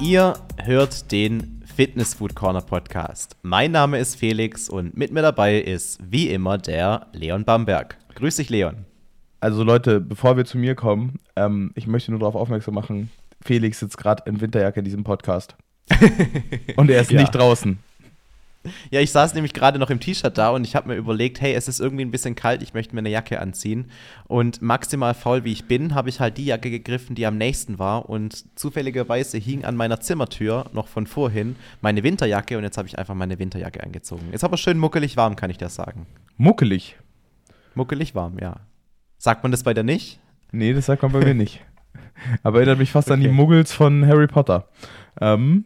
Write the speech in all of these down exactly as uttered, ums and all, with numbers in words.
Ihr hört den Fitness Food Corner Podcast. Mein Name ist Felix und mit mir dabei ist wie immer der Leon Bamberg. Grüß dich, Leon. Also Leute, bevor wir zu mir kommen, ähm, ich möchte nur darauf aufmerksam machen, Felix sitzt gerade in Winterjacke in diesem Podcast. Und er ist ja. nicht draußen. Ja, ich saß nämlich gerade noch im T-Shirt da und ich habe mir überlegt, hey, es ist irgendwie ein bisschen kalt, ich möchte mir eine Jacke anziehen. Und maximal faul wie ich bin, habe ich halt die Jacke gegriffen, die am nächsten war. Und zufälligerweise hing an meiner Zimmertür noch von vorhin meine Winterjacke und jetzt habe ich einfach meine Winterjacke angezogen. Ist aber schön muckelig warm, kann ich das sagen. Muckelig? Muckelig warm, ja. Sagt man das bei dir nicht? Nee, das sagt man bei mir nicht. Aber erinnert mich fast okay. an die Muggels von Harry Potter. Ähm.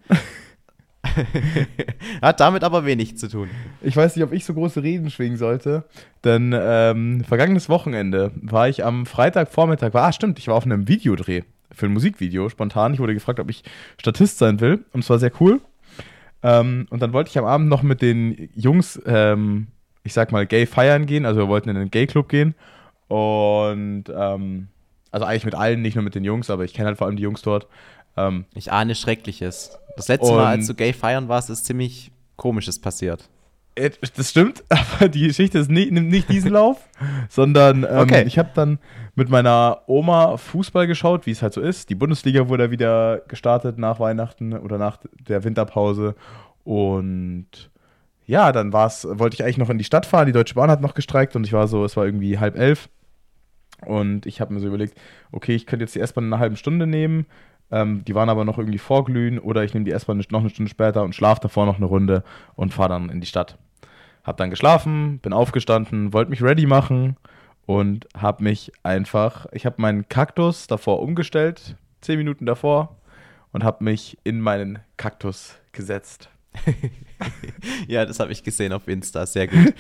Hat damit aber wenig zu tun. Ich weiß nicht, ob ich so große Reden schwingen sollte, denn ähm, vergangenes Wochenende war ich am Freitagvormittag, ah stimmt, ich war auf einem Videodreh für ein Musikvideo, spontan. Ich wurde gefragt, ob ich Statist sein will und es war sehr cool. Ähm, und dann wollte ich am Abend noch mit den Jungs, ähm, ich sag mal, gay feiern gehen, also wir wollten in einen Gay-Club gehen. Und, ähm, also eigentlich mit allen, nicht nur mit den Jungs, aber ich kenne halt vor allem die Jungs dort. Ähm, ich ahne Schreckliches. Das letzte Mal, als du gay feiern warst, ist ziemlich Komisches passiert. Das stimmt, aber die Geschichte ist nicht, nimmt nicht diesen Lauf, sondern ähm, okay. ich habe dann mit meiner Oma Fußball geschaut, wie es halt so ist. Die Bundesliga wurde wieder gestartet nach Weihnachten oder nach der Winterpause und ja, dann war's, wollte ich eigentlich noch in die Stadt fahren, die Deutsche Bahn hat noch gestreikt und ich war so, es war irgendwie halb elf und ich habe mir so überlegt, okay, ich könnte jetzt die S-Bahn in einer halben Stunde nehmen, ähm, die waren aber noch irgendwie vorglühen oder ich nehme die S-Bahn noch eine Stunde später und schlafe davor noch eine Runde und fahre dann in die Stadt. Hab dann geschlafen, bin aufgestanden, wollte mich ready machen und habe mich einfach, ich habe meinen Kaktus davor umgestellt, zehn Minuten davor und habe mich in meinen Kaktus gesetzt. Ja, das habe ich gesehen auf Insta, sehr gut.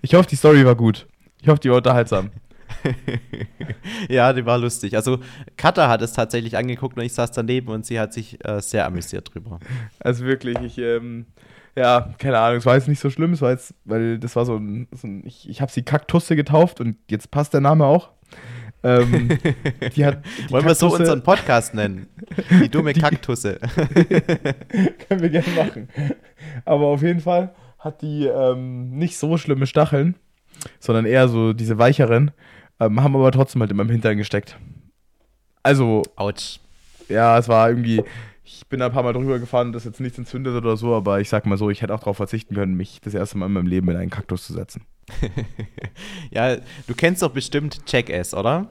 Ich hoffe, die Story war gut. Ich hoffe, die war unterhaltsam. Ja, die war lustig. Also Katha hat es tatsächlich angeguckt und ich saß daneben und sie hat sich äh, sehr amüsiert drüber. Also wirklich, ich, ähm, ja, keine Ahnung, es war jetzt nicht so schlimm, es war jetzt, weil das war so ein, so ein ich, ich habe sie Kaktusse getauft und jetzt passt der Name auch. ähm, die hat, die Wollen Kaktusse, wir so unseren Podcast nennen? Die dumme die, Kaktusse. Können wir gerne machen. Aber auf jeden Fall hat die ähm, nicht so schlimme Stacheln, sondern eher so diese weicheren, ähm, haben aber trotzdem halt in meinem Hintern gesteckt. Also, Autsch. Ja, es war irgendwie, ich bin da ein paar Mal drüber gefahren, dass jetzt nichts entzündet oder so, aber ich sag mal so, ich hätte auch darauf verzichten können, mich das erste Mal in meinem Leben in einen Kaktus zu setzen. Ja, du kennst doch bestimmt Jackass, oder?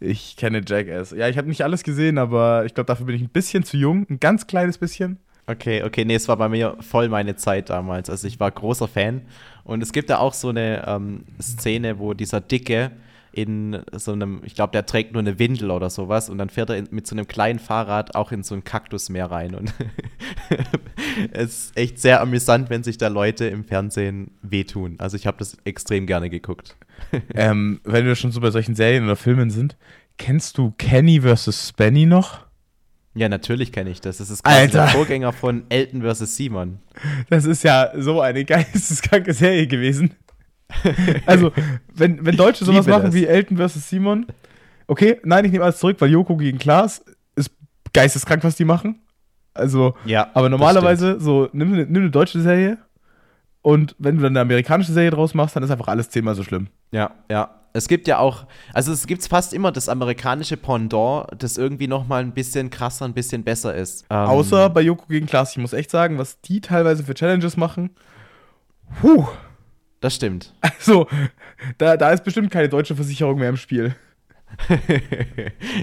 Ich kenne Jackass. Ja, ich habe nicht alles gesehen, aber ich glaube, dafür bin ich ein bisschen zu jung, ein ganz kleines bisschen. Okay, okay, nee, es war bei mir voll meine Zeit damals. Also ich war großer Fan und es gibt da auch so eine ähm, Szene, wo dieser Dicke in so einem, ich glaube, der trägt nur eine Windel oder sowas und dann fährt er in, mit so einem kleinen Fahrrad auch in so ein Kaktusmeer rein und es ist echt sehr amüsant, wenn sich da Leute im Fernsehen wehtun. Also ich habe das extrem gerne geguckt. ähm, wenn wir schon so bei solchen Serien oder Filmen sind, kennst du Kenny versus. Spenny noch? Ja, natürlich kenne ich das. Das ist quasi der Vorgänger von Elton versus. Simon. Das ist ja so eine geisteskranke Serie gewesen. Also, wenn, wenn Deutsche sowas machen das. Wie Elton versus. Simon, okay, nein, ich nehme alles zurück, weil Joko gegen Klaas ist geisteskrank, was die machen. Also, ja, aber normalerweise so, nimm, nimm eine deutsche Serie und wenn du dann eine amerikanische Serie draus machst, dann ist einfach alles zehnmal so schlimm. Ja, ja. Es gibt ja auch, also es gibt fast immer das amerikanische Pendant, das irgendwie nochmal ein bisschen krasser, ein bisschen besser ist. Ähm, Außer bei Joko gegen Klaas, ich muss echt sagen, was die teilweise für Challenges machen, puh. Das stimmt. Also, da, da ist bestimmt keine deutsche Versicherung mehr im Spiel.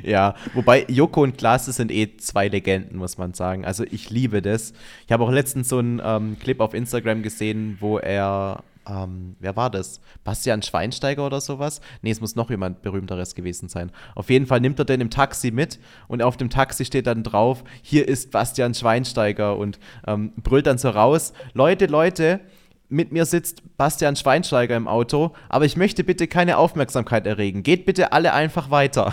Ja, wobei Joko und Klaas, das sind eh zwei Legenden, muss man sagen. Also ich liebe das. Ich habe auch letztens so einen ähm, Clip auf Instagram gesehen, wo er, ähm, wer war das? Bastian Schweinsteiger oder sowas? Nee, es muss noch jemand Berühmteres gewesen sein. Auf jeden Fall nimmt er den im Taxi mit und auf dem Taxi steht dann drauf, hier ist Bastian Schweinsteiger und ähm, brüllt dann so raus, Leute, Leute, mit mir sitzt Bastian Schweinsteiger im Auto, aber ich möchte bitte keine Aufmerksamkeit erregen. Geht bitte alle einfach weiter.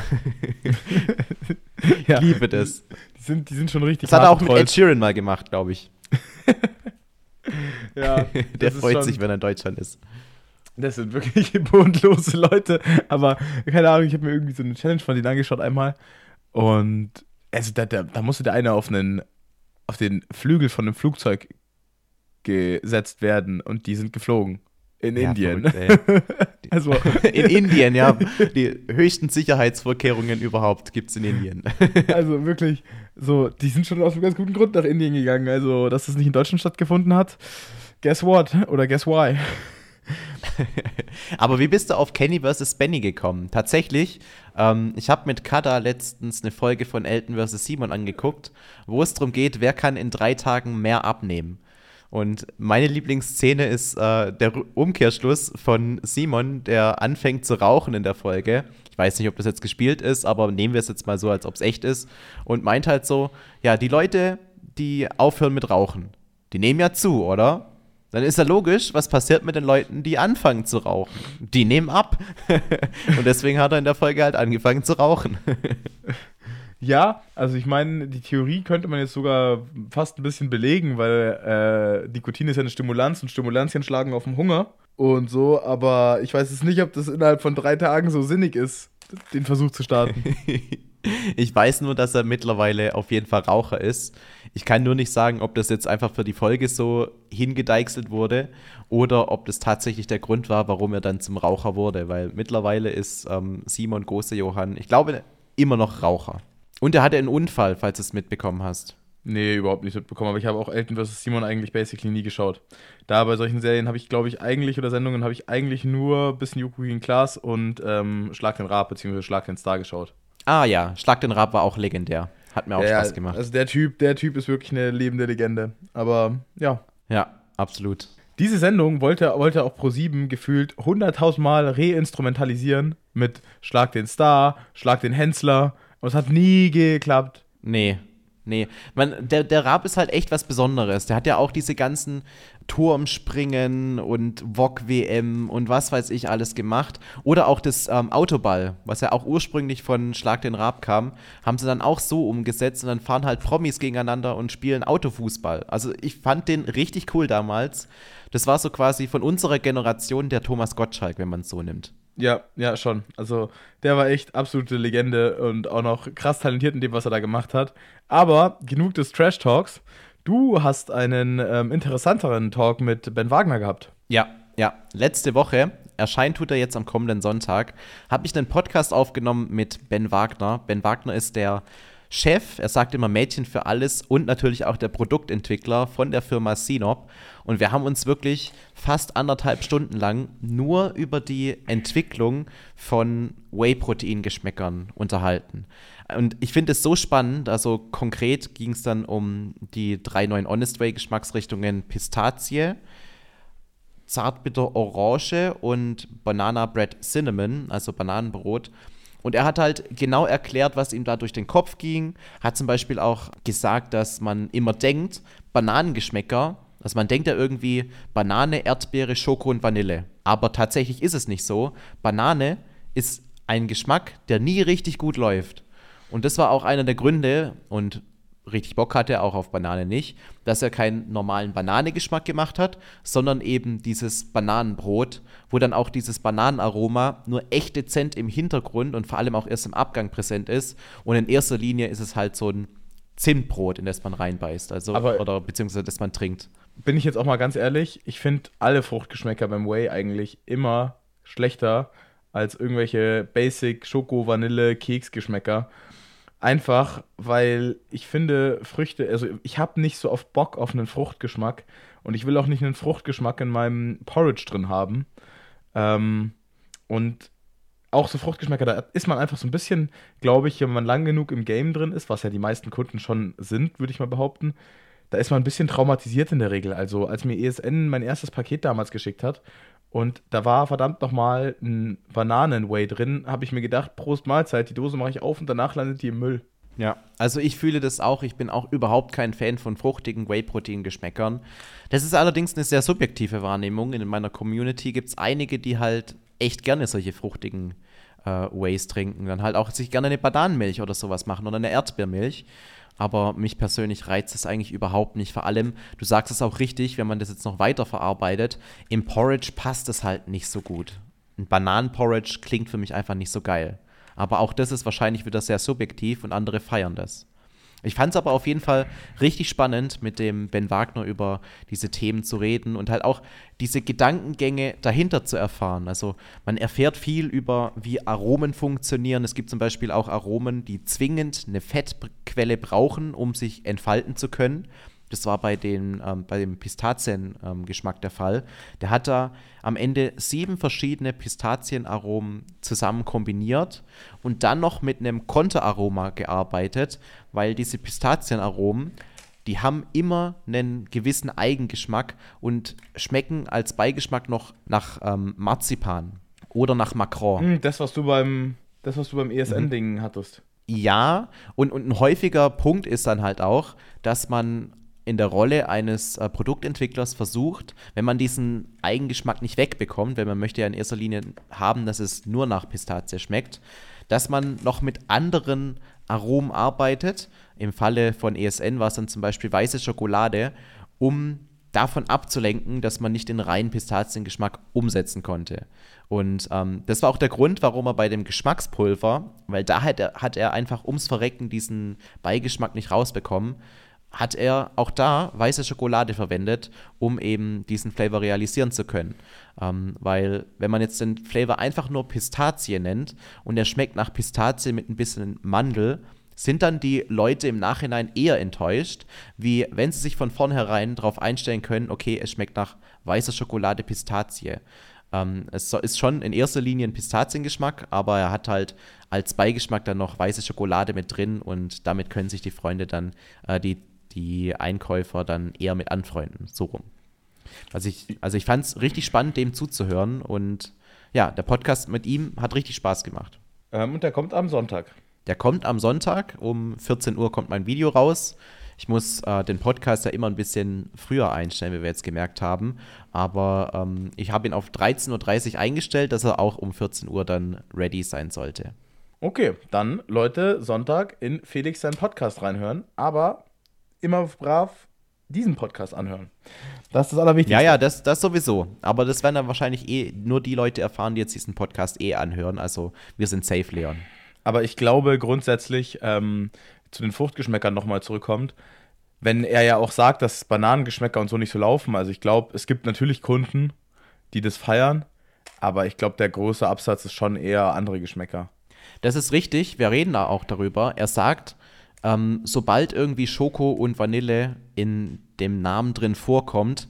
Ich ja, liebe das. Die sind, die sind schon richtig Das hat er auch mit Ed Sheeran mal gemacht, glaube ich. Ja, der freut schon, sich, wenn er in Deutschland ist. Das sind wirklich bodenlose Leute. Aber keine Ahnung, ich habe mir irgendwie so eine Challenge von denen angeschaut einmal. Und Also da, da, da musste der eine auf einen, auf den Flügel von einem Flugzeug gesetzt werden und die sind geflogen. In ja, Indien. Verrückt, also in Indien, ja. Die höchsten Sicherheitsvorkehrungen überhaupt gibt es in Indien. Also wirklich, so, die sind schon aus einem ganz guten Grund nach Indien gegangen. Also, dass das nicht in Deutschland stattgefunden hat, guess what? Oder guess why? Aber wie bist du auf Kenny versus. Spenny gekommen? Tatsächlich, ähm, ich habe mit Katha letztens eine Folge von Elton versus. Simon angeguckt, wo es darum geht, wer kann in drei Tagen mehr abnehmen. Und meine Lieblingsszene ist äh, der Umkehrschluss von Simon, der anfängt zu rauchen in der Folge. Ich weiß nicht, ob das jetzt gespielt ist, aber nehmen wir es jetzt mal so, als ob es echt ist. Und meint halt so, ja, die Leute, die aufhören mit Rauchen, die nehmen ja zu, oder? Dann ist ja logisch, was passiert mit den Leuten, die anfangen zu rauchen? Die nehmen ab. Und deswegen hat er in der Folge halt angefangen zu rauchen. Ja, also ich meine, die Theorie könnte man jetzt sogar fast ein bisschen belegen, weil äh, Nikotin ist ja eine Stimulanz und Stimulantien schlagen auf den Hunger und so, aber ich weiß jetzt nicht, ob das innerhalb von drei Tagen so sinnig ist, den Versuch zu starten. Ich weiß nur, dass er mittlerweile auf jeden Fall Raucher ist. Ich kann nur nicht sagen, ob das jetzt einfach für die Folge so hingedeichselt wurde oder ob das tatsächlich der Grund war, warum er dann zum Raucher wurde. Weil mittlerweile ist ähm, Simon Gosejohann, ich glaube, immer noch Raucher. Und er hatte einen Unfall, falls du es mitbekommen hast. Nee, überhaupt nicht mitbekommen. Aber ich habe auch Elton versus. Simon eigentlich basically nie geschaut. Da bei solchen Serien habe ich, glaube ich, eigentlich, oder Sendungen habe ich eigentlich nur ein bisschen Joko gegen Klaas und ähm, Schlag den Raab bzw. Schlag den Star geschaut. Ah ja, Schlag den Raab war auch legendär. Hat mir auch ja, Spaß gemacht. Also der Typ, der Typ ist wirklich eine lebende Legende. Aber ja. Ja, absolut. Diese Sendung wollte, wollte auch ProSieben gefühlt hunderttausend Mal reinstrumentalisieren mit Schlag den Star, Schlag den Henssler. Und es hat nie geklappt. Nee. Nee, man, der, der Raab ist halt echt was Besonderes. Der hat ja auch diese ganzen Turmspringen und Wok-W M und was weiß ich alles gemacht. Oder auch das ähm, Autoball, was ja auch ursprünglich von Schlag den Raab kam, haben sie dann auch so umgesetzt und dann fahren halt Promis gegeneinander und spielen Autofußball. Also ich fand den richtig cool damals. Das war so quasi von unserer Generation der Thomas Gottschalk, wenn man es so nimmt. Ja, ja, schon. Also, der war echt absolute Legende und auch noch krass talentiert in dem, was er da gemacht hat. Aber genug des Trash-Talks. Du hast einen ähm, interessanteren Talk mit Ben Wagner gehabt. Ja, ja. Letzte Woche, erscheint tut er jetzt am kommenden Sonntag, habe ich einen Podcast aufgenommen mit Ben Wagner. Ben Wagner ist der Chef, er sagt immer Mädchen für alles und natürlich auch der Produktentwickler von der Firma Sinob. Und wir haben uns wirklich fast anderthalb Stunden lang nur über die Entwicklung von Whey-Protein-Geschmäckern unterhalten. Und ich finde es so spannend, also konkret ging es dann um die drei neuen Honest Whey-Geschmacksrichtungen Pistazie, Zartbitter Orange und Banana Bread Cinnamon, also Bananenbrot. Und er hat halt genau erklärt, was ihm da durch den Kopf ging. Hat zum Beispiel auch gesagt, dass man immer denkt, Bananengeschmäcker, also man denkt ja irgendwie Banane, Erdbeere, Schoko und Vanille. Aber tatsächlich ist es nicht so. Banane ist ein Geschmack, der nie richtig gut läuft. Und das war auch einer der Gründe, und richtig Bock hatte er auch auf Banane nicht, dass er keinen normalen Bananengeschmack gemacht hat, sondern eben dieses Bananenbrot, wo dann auch dieses Bananenaroma nur echt dezent im Hintergrund und vor allem auch erst im Abgang präsent ist. Und in erster Linie ist es halt so ein Zimtbrot, in das man reinbeißt, also aber oder beziehungsweise das man trinkt. Bin ich jetzt auch mal ganz ehrlich, ich finde alle Fruchtgeschmäcker beim Whey eigentlich immer schlechter als irgendwelche Basic Schoko, Vanille, Keksgeschmäcker. Einfach, weil ich finde Früchte, also ich habe nicht so oft Bock auf einen Fruchtgeschmack und ich will auch nicht einen Fruchtgeschmack in meinem Porridge drin haben. Ähm, und auch so Fruchtgeschmäcker, da ist man einfach so ein bisschen, glaube ich, wenn man lang genug im Game drin ist, was ja die meisten Kunden schon sind, würde ich mal behaupten, da ist man ein bisschen traumatisiert in der Regel. Also als mir E S N mein erstes Paket damals geschickt hat und da war verdammt nochmal ein Bananen-Whey drin, habe ich mir gedacht, Prost Mahlzeit, die Dose mache ich auf und danach landet die im Müll. Ja, also ich fühle das auch. Ich bin auch überhaupt kein Fan von fruchtigen Whey-Protein-Geschmäckern. Das ist allerdings eine sehr subjektive Wahrnehmung. In meiner Community gibt es einige, die halt echt gerne solche fruchtigen äh, Wheys trinken. Dann halt auch sich gerne eine Bananenmilch oder sowas machen oder eine Erdbeermilch. Aber mich persönlich reizt es eigentlich überhaupt nicht. Vor allem, du sagst es auch richtig, wenn man das jetzt noch weiter verarbeitet, im Porridge passt es halt nicht so gut. Ein Bananenporridge klingt für mich einfach nicht so geil. Aber auch das ist wahrscheinlich wieder sehr subjektiv und andere feiern das. Ich fand es aber auf jeden Fall richtig spannend, mit dem Ben Wagner über diese Themen zu reden und halt auch diese Gedankengänge dahinter zu erfahren. Also man erfährt viel über, wie Aromen funktionieren. Es gibt zum Beispiel auch Aromen, die zwingend eine Fettquelle brauchen, um sich entfalten zu können. Das war bei, den, ähm, bei dem Pistazien-Geschmack ähm, der Fall. Der hat da am Ende sieben verschiedene Pistazienaromen zusammen kombiniert und dann noch mit einem Konteraroma gearbeitet, weil diese Pistazienaromen, die haben immer einen gewissen Eigengeschmack und schmecken als Beigeschmack noch nach ähm, Marzipan oder nach Macron. Das, was du beim, das, was du beim E S N-Ding mhm. hattest. Ja, und, und ein häufiger Punkt ist dann halt auch, dass man in der Rolle eines äh, Produktentwicklers versucht, wenn man diesen Eigengeschmack nicht wegbekommt, weil man möchte ja in erster Linie haben, dass es nur nach Pistazie schmeckt, dass man noch mit anderen Aromen arbeitet. Im Falle von E S N war es dann zum Beispiel weiße Schokolade, um davon abzulenken, dass man nicht den reinen Pistaziengeschmack umsetzen konnte. Und ähm, das war auch der Grund, warum er bei dem Geschmackspulver, weil da hat er, hat er einfach ums Verrecken diesen Beigeschmack nicht rausbekommen, hat er auch da weiße Schokolade verwendet, um eben diesen Flavor realisieren zu können. Ähm, weil wenn man jetzt den Flavor einfach nur Pistazie nennt und der schmeckt nach Pistazie mit ein bisschen Mandel, sind dann die Leute im Nachhinein eher enttäuscht, wie wenn sie sich von vornherein darauf einstellen können, okay, es schmeckt nach weißer Schokolade Pistazie. Ähm, es ist schon in erster Linie ein Pistaziengeschmack, aber er hat halt als Beigeschmack dann noch weiße Schokolade mit drin und damit können sich die Freunde dann, äh, die die Einkäufer dann eher mit anfreunden, so rum. Also ich, also ich fand es richtig spannend, dem zuzuhören und ja, der Podcast mit ihm hat richtig Spaß gemacht. Ähm, und der kommt am Sonntag. Der kommt am Sonntag, um vierzehn Uhr kommt mein Video raus. Ich muss äh, den Podcast ja immer ein bisschen früher einstellen, wie wir jetzt gemerkt haben, aber ähm, ich habe ihn auf dreizehn Uhr dreißig eingestellt, dass er auch um vierzehn Uhr dann ready sein sollte. Okay, dann Leute, Sonntag in Felix seinen Podcast reinhören, aber immer brav diesen Podcast anhören. Das ist das Allerwichtigste. Ja, ja, das, das sowieso. Aber das werden dann wahrscheinlich eh nur die Leute erfahren, die jetzt diesen Podcast eh anhören. Also wir sind safe, Leon. Aber ich glaube grundsätzlich, ähm, zu den Fruchtgeschmäckern nochmal zurückkommt, wenn er ja auch sagt, dass Bananengeschmäcker und so nicht so laufen. Also ich glaube, es gibt natürlich Kunden, die das feiern. Aber ich glaube, der große Absatz ist schon eher andere Geschmäcker. Das ist richtig. Wir reden da auch darüber. Er sagt, Ähm, sobald irgendwie Schoko und Vanille in dem Namen drin vorkommt,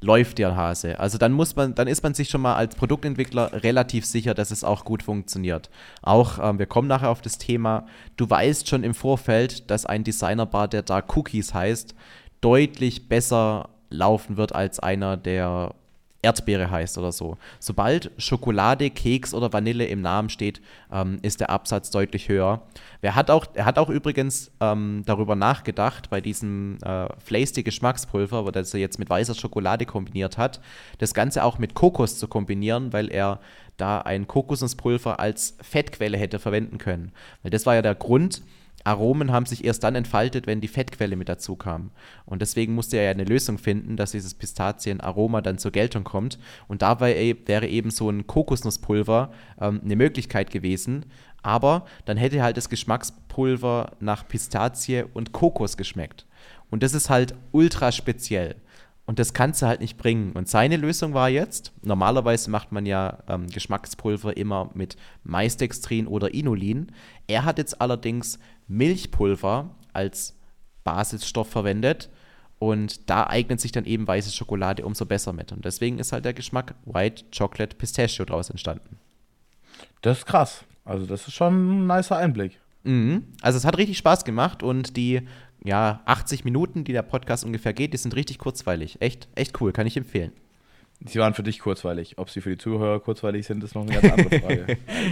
läuft der Hase. Also dann muss man, dann ist man sich schon mal als Produktentwickler relativ sicher, dass es auch gut funktioniert. Auch, ähm, wir kommen nachher auf das Thema, du weißt schon im Vorfeld, dass ein Designer Bar, der da Cookies heißt, deutlich besser laufen wird als einer, der Erdbeere heißt oder so. Sobald Schokolade, Keks oder Vanille im Namen steht, ähm, ist der Absatz deutlich höher. Er hat auch, er hat auch übrigens ähm, darüber nachgedacht, bei diesem äh, Fleisty-Geschmackspulver, das er jetzt mit weißer Schokolade kombiniert hat, das Ganze auch mit Kokos zu kombinieren, weil er da ein Kokosnusspulver als Fettquelle hätte verwenden können. Weil das war ja der Grund, Aromen haben sich erst dann entfaltet, wenn die Fettquelle mit dazu kam. Und deswegen musste er ja eine Lösung finden, dass dieses Pistazienaroma dann zur Geltung kommt. Und dabei wäre eben so ein Kokosnusspulver ähm, eine Möglichkeit gewesen. Aber dann hätte halt das Geschmackspulver nach Pistazie und Kokos geschmeckt. Und das ist halt ultra speziell. Und das kannst du halt nicht bringen. Und seine Lösung war jetzt, normalerweise macht man ja ähm, Geschmackspulver immer mit Maisdextrin oder Inulin. Er hat jetzt allerdings Milchpulver als Basisstoff verwendet und da eignet sich dann eben weiße Schokolade umso besser mit. Und deswegen ist halt der Geschmack White Chocolate Pistachio draus entstanden. Das ist krass. Also das ist schon ein nicer Einblick. Mhm. Also es hat richtig Spaß gemacht und die ja, achtzig Minuten, die der Podcast ungefähr geht, die sind richtig kurzweilig. Echt, echt cool, kann ich empfehlen. Sie waren für dich kurzweilig. Ob sie für die Zuhörer kurzweilig sind, ist noch eine ganz andere Frage.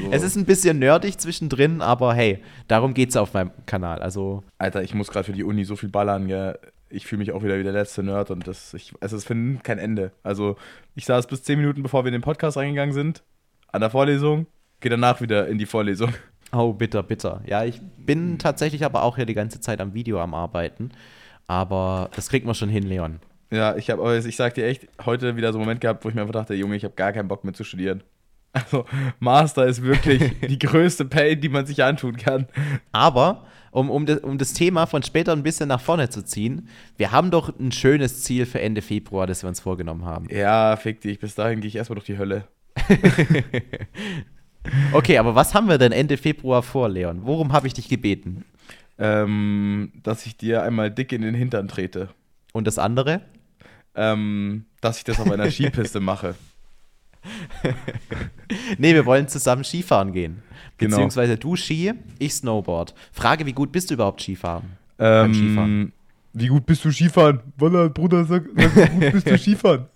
Also es ist ein bisschen nerdig zwischendrin, aber hey, darum geht's auf meinem Kanal. Also Alter, ich muss gerade für die Uni so viel ballern, gell? Ich fühle mich auch wieder wie der letzte Nerd und das, ich, also es findet kein Ende. Also ich saß bis zehn Minuten, bevor wir in den Podcast reingegangen sind, an der Vorlesung, gehe danach wieder in die Vorlesung. Oh, bitter, bitter. Ja, ich bin tatsächlich aber auch hier die ganze Zeit am Video am Arbeiten, aber das kriegt man schon hin, Leon. Ja, ich habe, ich sag dir echt, heute wieder so einen Moment gehabt, wo ich mir einfach dachte, Junge, ich habe gar keinen Bock mehr zu studieren. Also Master ist wirklich die größte Pain, die man sich antun kann. Aber um, um, das, um das Thema von später ein bisschen nach vorne zu ziehen, wir haben doch ein schönes Ziel für Ende Februar, das wir uns vorgenommen haben. Ja, fick dich, bis dahin gehe ich erstmal durch die Hölle. Okay, aber was haben wir denn Ende Februar vor, Leon? Worum habe ich dich gebeten? Ähm, dass ich dir einmal dick in den Hintern trete. Und das andere? Ähm, dass ich das auf einer Skipiste mache. Nee, wir wollen zusammen Skifahren gehen. Genau. Beziehungsweise du Ski, ich Snowboard. Frage, wie gut bist du überhaupt Skifahren? Ähm, Skifahren? Wie gut bist du Skifahren? Walla, Bruder, sag, sag wie gut bist du Skifahren?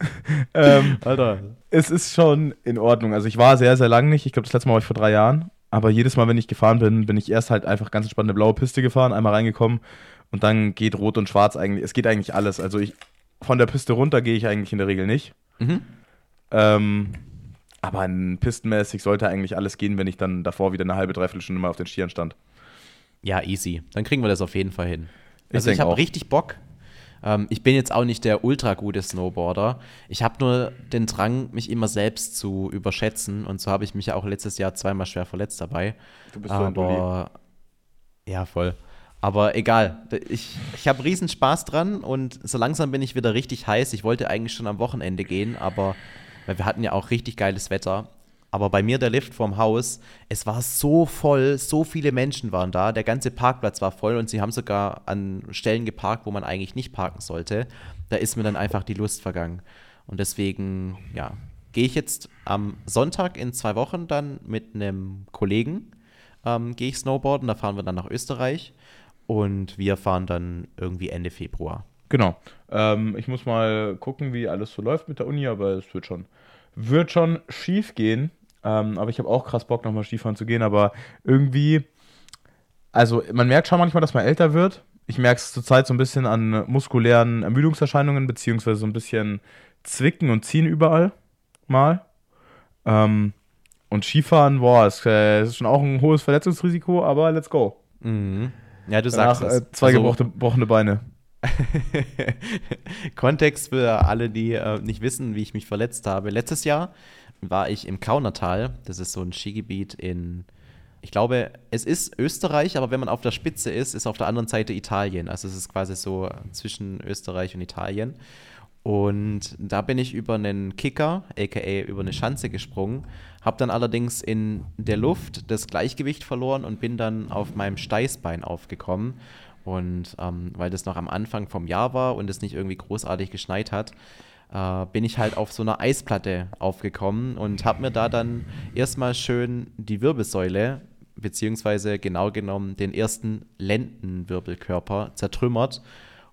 ähm, Alter. Es ist schon in Ordnung. Also ich war sehr, sehr lange nicht. Ich glaube, das letzte Mal war ich vor drei Jahren. Aber jedes Mal, wenn ich gefahren bin, bin ich erst halt einfach ganz entspannt eine blaue Piste gefahren, einmal reingekommen und dann geht Rot und Schwarz eigentlich. Es geht eigentlich alles. Also ich von der Piste runter gehe ich eigentlich in der Regel nicht. Mhm. Ähm, aber pistenmäßig sollte eigentlich alles gehen, wenn ich dann davor wieder eine halbe, dreiviertel Stunde mal auf den Skiern stand. Ja, easy. Dann kriegen wir das auf jeden Fall hin. Ich also ich habe richtig Bock. Ähm, ich bin jetzt auch nicht der ultra gute Snowboarder. Ich habe nur den Drang, mich immer selbst zu überschätzen. Und so habe ich mich ja auch letztes Jahr zweimal schwer verletzt dabei. Du bist so ein Dulli. Ja, voll. Aber egal, ich, ich habe riesen Spaß dran und so langsam bin ich wieder richtig heiß. Ich wollte eigentlich schon am Wochenende gehen, aber weil wir hatten ja auch richtig geiles Wetter. Aber bei mir der Lift vorm Haus, es war so voll, so viele Menschen waren da, der ganze Parkplatz war voll und sie haben sogar an Stellen geparkt, wo man eigentlich nicht parken sollte. Da ist mir dann einfach die Lust vergangen. Und deswegen, ja, gehe ich jetzt am Sonntag in zwei Wochen dann mit einem Kollegen, ähm, gehe ich snowboarden, da fahren wir dann nach Österreich und wir fahren dann irgendwie Ende Februar. Genau. Ähm, ich muss mal gucken, wie alles so läuft mit der Uni, aber es wird schon, wird schon schief gehen. Ähm, aber ich habe auch krass Bock, nochmal Skifahren zu gehen, aber irgendwie, also man merkt schon manchmal, dass man älter wird. Ich merke es zurzeit so ein bisschen an muskulären Ermüdungserscheinungen, beziehungsweise so ein bisschen Zwicken und Ziehen überall mal. Ähm, und Skifahren, boah, es äh, ist schon auch ein hohes Verletzungsrisiko, aber let's go. Mhm. Ja, du danach, sagst es. Äh, zwei also, gebrochene, gebrochene Beine. Kontext für alle, die äh, nicht wissen, wie ich mich verletzt habe. Letztes Jahr war ich im Kaunertal, das ist so ein Skigebiet in, ich glaube, es ist Österreich, aber wenn man auf der Spitze ist, ist auf der anderen Seite Italien. Also es ist quasi so zwischen Österreich und Italien. Und da bin ich über einen Kicker, aka über eine Schanze gesprungen, habe dann allerdings in der Luft das Gleichgewicht verloren und bin dann auf meinem Steißbein aufgekommen. Und ähm, weil das noch am Anfang vom Jahr war und es nicht irgendwie großartig geschneit hat, äh, bin ich halt auf so einer Eisplatte aufgekommen und habe mir da dann erstmal schön die Wirbelsäule, beziehungsweise genau genommen den ersten Lendenwirbelkörper zertrümmert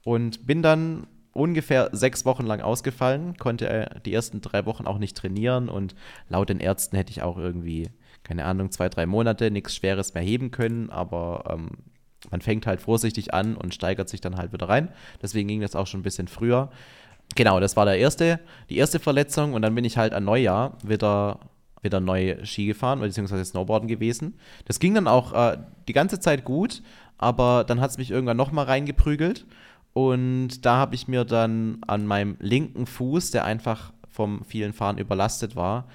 und bin dann ungefähr sechs Wochen lang ausgefallen, konnte die ersten drei Wochen auch nicht trainieren und laut den Ärzten hätte ich auch irgendwie, keine Ahnung, zwei, drei Monate nichts Schweres mehr heben können, aber ähm, man fängt halt vorsichtig an und steigert sich dann halt wieder rein. Deswegen ging das auch schon ein bisschen früher. Genau, das war der erste, die erste Verletzung und dann bin ich halt an Neujahr wieder, wieder neu Ski gefahren, beziehungsweise Snowboarden gewesen. Das ging dann auch äh, die ganze Zeit gut, aber dann hat es mich irgendwann nochmal reingeprügelt und da habe ich mir dann an meinem linken Fuß, der einfach vom vielen Fahren überlastet war,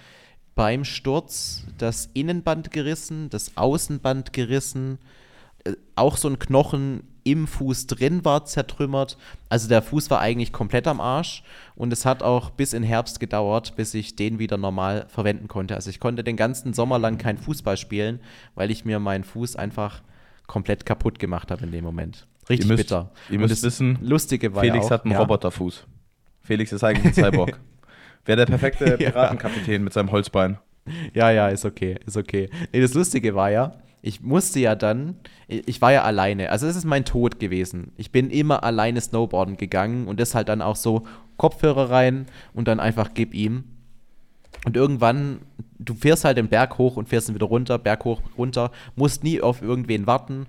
beim Sturz das Innenband gerissen, das Außenband gerissen, auch so ein Knochen im Fuß drin war zertrümmert. Also der Fuß war eigentlich komplett am Arsch und es hat auch bis in Herbst gedauert, bis ich den wieder normal verwenden konnte. Also ich konnte den ganzen Sommer lang kein Fußball spielen, weil ich mir meinen Fuß einfach komplett kaputt gemacht habe in dem Moment. Richtig ihr müsst, bitter. Ihr müsst wissen, Lustige war Felix ja auch, hat einen ja. Roboterfuß. Felix ist eigentlich ein Cyborg. Wäre der perfekte Piratenkapitän mit seinem Holzbein. Ja, ja, ist okay, ist okay. Nee, das Lustige war ja, ich musste ja dann, ich war ja alleine, also es ist mein Tod gewesen. Ich bin immer alleine Snowboarden gegangen und das halt dann auch so Kopfhörer rein und dann einfach gib ihm. Und irgendwann, du fährst halt den Berg hoch und fährst dann wieder runter, Berg hoch, runter, musst nie auf irgendwen warten,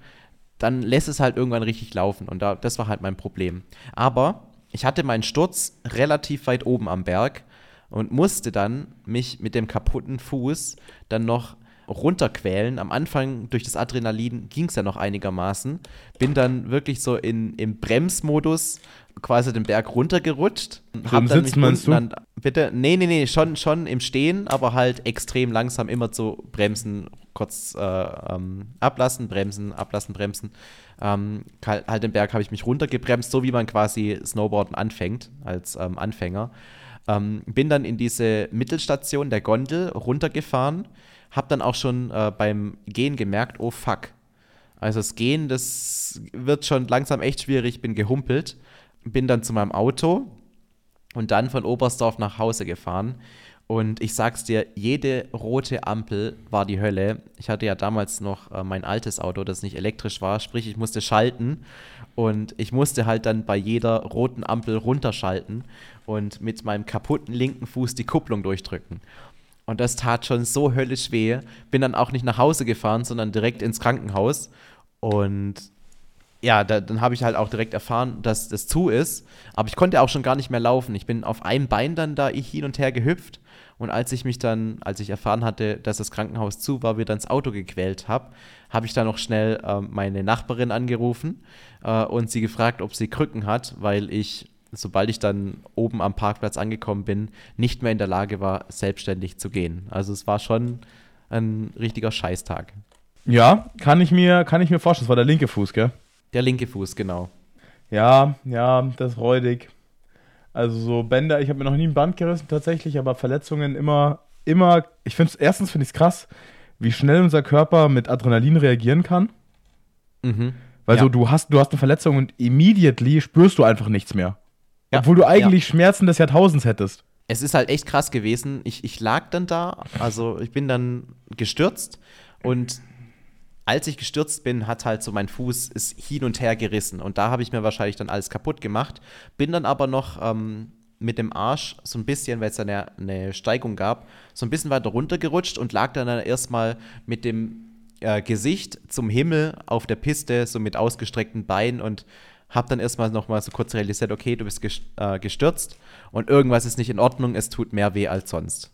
dann lässt es halt irgendwann richtig laufen und da, das war halt mein Problem. Aber ich hatte meinen Sturz relativ weit oben am Berg und musste dann mich mit dem kaputten Fuß dann noch runterquälen. Am Anfang durch das Adrenalin ging es ja noch einigermaßen. Bin dann wirklich so in, im Bremsmodus quasi den Berg runtergerutscht. Hab dann mich meinst du? Bitte? Nee, nee, nee, schon, schon im Stehen, aber halt extrem langsam immer zu bremsen, kurz äh, ähm, ablassen, bremsen, ablassen, bremsen. Ähm, halt den Berg habe ich mich runtergebremst, so wie man quasi Snowboarden anfängt, als ähm, Anfänger. Ähm, bin dann in diese Mittelstation der Gondel runtergefahren, hab dann auch schon äh, beim Gehen gemerkt, oh fuck. Also das Gehen, das wird schon langsam echt schwierig, bin gehumpelt. Bin dann zu meinem Auto und dann von Oberstdorf nach Hause gefahren. Und ich sag's dir, jede rote Ampel war die Hölle. Ich hatte ja damals noch äh, mein altes Auto, das nicht elektrisch war, sprich, ich musste schalten. Und ich musste halt dann bei jeder roten Ampel runterschalten und mit meinem kaputten linken Fuß die Kupplung durchdrücken. Und das tat schon so höllisch weh. Bin dann auch nicht nach Hause gefahren, sondern direkt ins Krankenhaus. Und ja, da, dann habe ich halt auch direkt erfahren, dass das zu ist. Aber ich konnte auch schon gar nicht mehr laufen. Ich bin auf einem Bein dann da hin und her gehüpft. Und als ich mich dann, als ich erfahren hatte, dass das Krankenhaus zu war, wir dann ins Auto gequält habe, habe ich dann noch schnell äh, meine Nachbarin angerufen äh, und sie gefragt, ob sie Krücken hat, weil ich, sobald ich dann oben am Parkplatz angekommen bin, nicht mehr in der Lage war, selbstständig zu gehen. Also es war schon ein richtiger Scheißtag. Ja, kann ich mir, kann ich mir vorstellen. Das war der linke Fuß, gell? Der linke Fuß, genau. Ja, ja, das ist räudig. Also so Bänder, ich habe mir noch nie ein Band gerissen tatsächlich, aber Verletzungen immer, immer, ich finde es, erstens finde ich es krass, wie schnell unser Körper mit Adrenalin reagieren kann. Mhm. Weil ja. so, du hast, du hast eine Verletzung und immediately spürst du einfach nichts mehr. Ja. Obwohl du eigentlich ja. Schmerzen des Jahrtausends hättest. Es ist halt echt krass gewesen. Ich, ich lag dann da, also ich bin dann gestürzt und als ich gestürzt bin, hat halt so mein Fuß ist hin und her gerissen. Und da habe ich mir wahrscheinlich dann alles kaputt gemacht. Bin dann aber noch ähm, mit dem Arsch so ein bisschen, weil es dann eine, eine Steigung gab, so ein bisschen weiter runtergerutscht und lag dann, dann erstmal mit dem äh, Gesicht zum Himmel auf der Piste, so mit ausgestreckten Beinen und habe dann erstmal nochmal so kurz realisiert, okay, du bist gestürzt und irgendwas ist nicht in Ordnung, es tut mehr weh als sonst.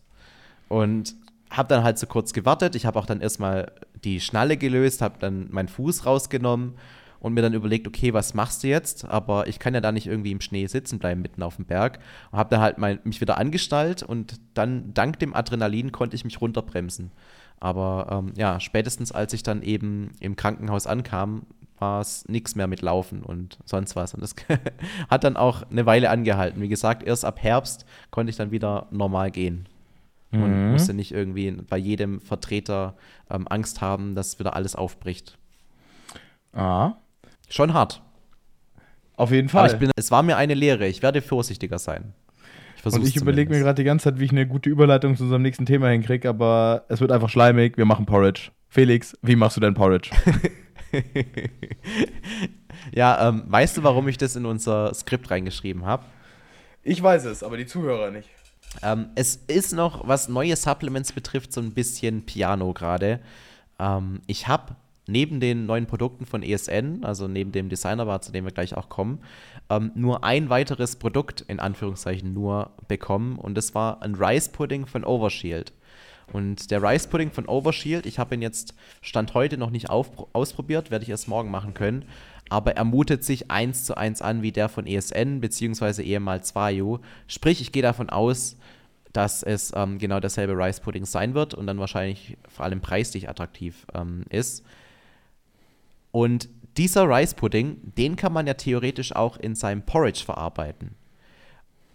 Und habe dann halt so kurz gewartet. Ich habe auch dann erstmal die Schnalle gelöst, habe dann meinen Fuß rausgenommen und mir dann überlegt, okay, was machst du jetzt? Aber ich kann ja da nicht irgendwie im Schnee sitzen bleiben, mitten auf dem Berg. Und habe dann halt mein, mich wieder angeschnallt und dann dank dem Adrenalin konnte ich mich runterbremsen. Aber ähm, ja, spätestens als ich dann eben im Krankenhaus ankam, war es nichts mehr mit Laufen und sonst was. Und das hat dann auch eine Weile angehalten. Wie gesagt, erst ab Herbst konnte ich dann wieder normal gehen. Und musste nicht irgendwie bei jedem Vertreter ähm, Angst haben, dass wieder alles aufbricht. Ah. Schon hart. Auf jeden Fall. Aber ich bin, es war mir eine Lehre. Ich werde vorsichtiger sein. Ich Und ich überlege mir gerade die ganze Zeit, wie ich eine gute Überleitung zu unserem nächsten Thema hinkriege, aber es wird einfach schleimig. Wir machen Porridge. Felix, wie machst du denn Porridge? ja, ähm, weißt du, warum ich das in unser Skript reingeschrieben habe? Ich weiß es, aber die Zuhörer nicht. Ähm, es ist noch, was neue Supplements betrifft, so ein bisschen Piano gerade. Ähm, ich habe neben den neuen Produkten von E S N, also neben dem Designer Bar, zu dem wir gleich auch kommen, ähm, nur ein weiteres Produkt, in Anführungszeichen nur, bekommen. Und das war ein Rice Pudding von Overshield. Und der Rice Pudding von Overshield, ich habe ihn jetzt Stand heute noch nicht auf, ausprobiert, werde ich erst morgen machen können. Aber er mutet sich eins zu eins an wie der von E S N bzw. ehemals Vaju. Sprich, ich gehe davon aus, dass es ähm, genau dasselbe Rice Pudding sein wird und dann wahrscheinlich vor allem preislich attraktiv ähm, ist. Und dieser Rice Pudding, den kann man ja theoretisch auch in seinem Porridge verarbeiten.